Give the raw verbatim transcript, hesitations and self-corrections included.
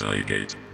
Psygate.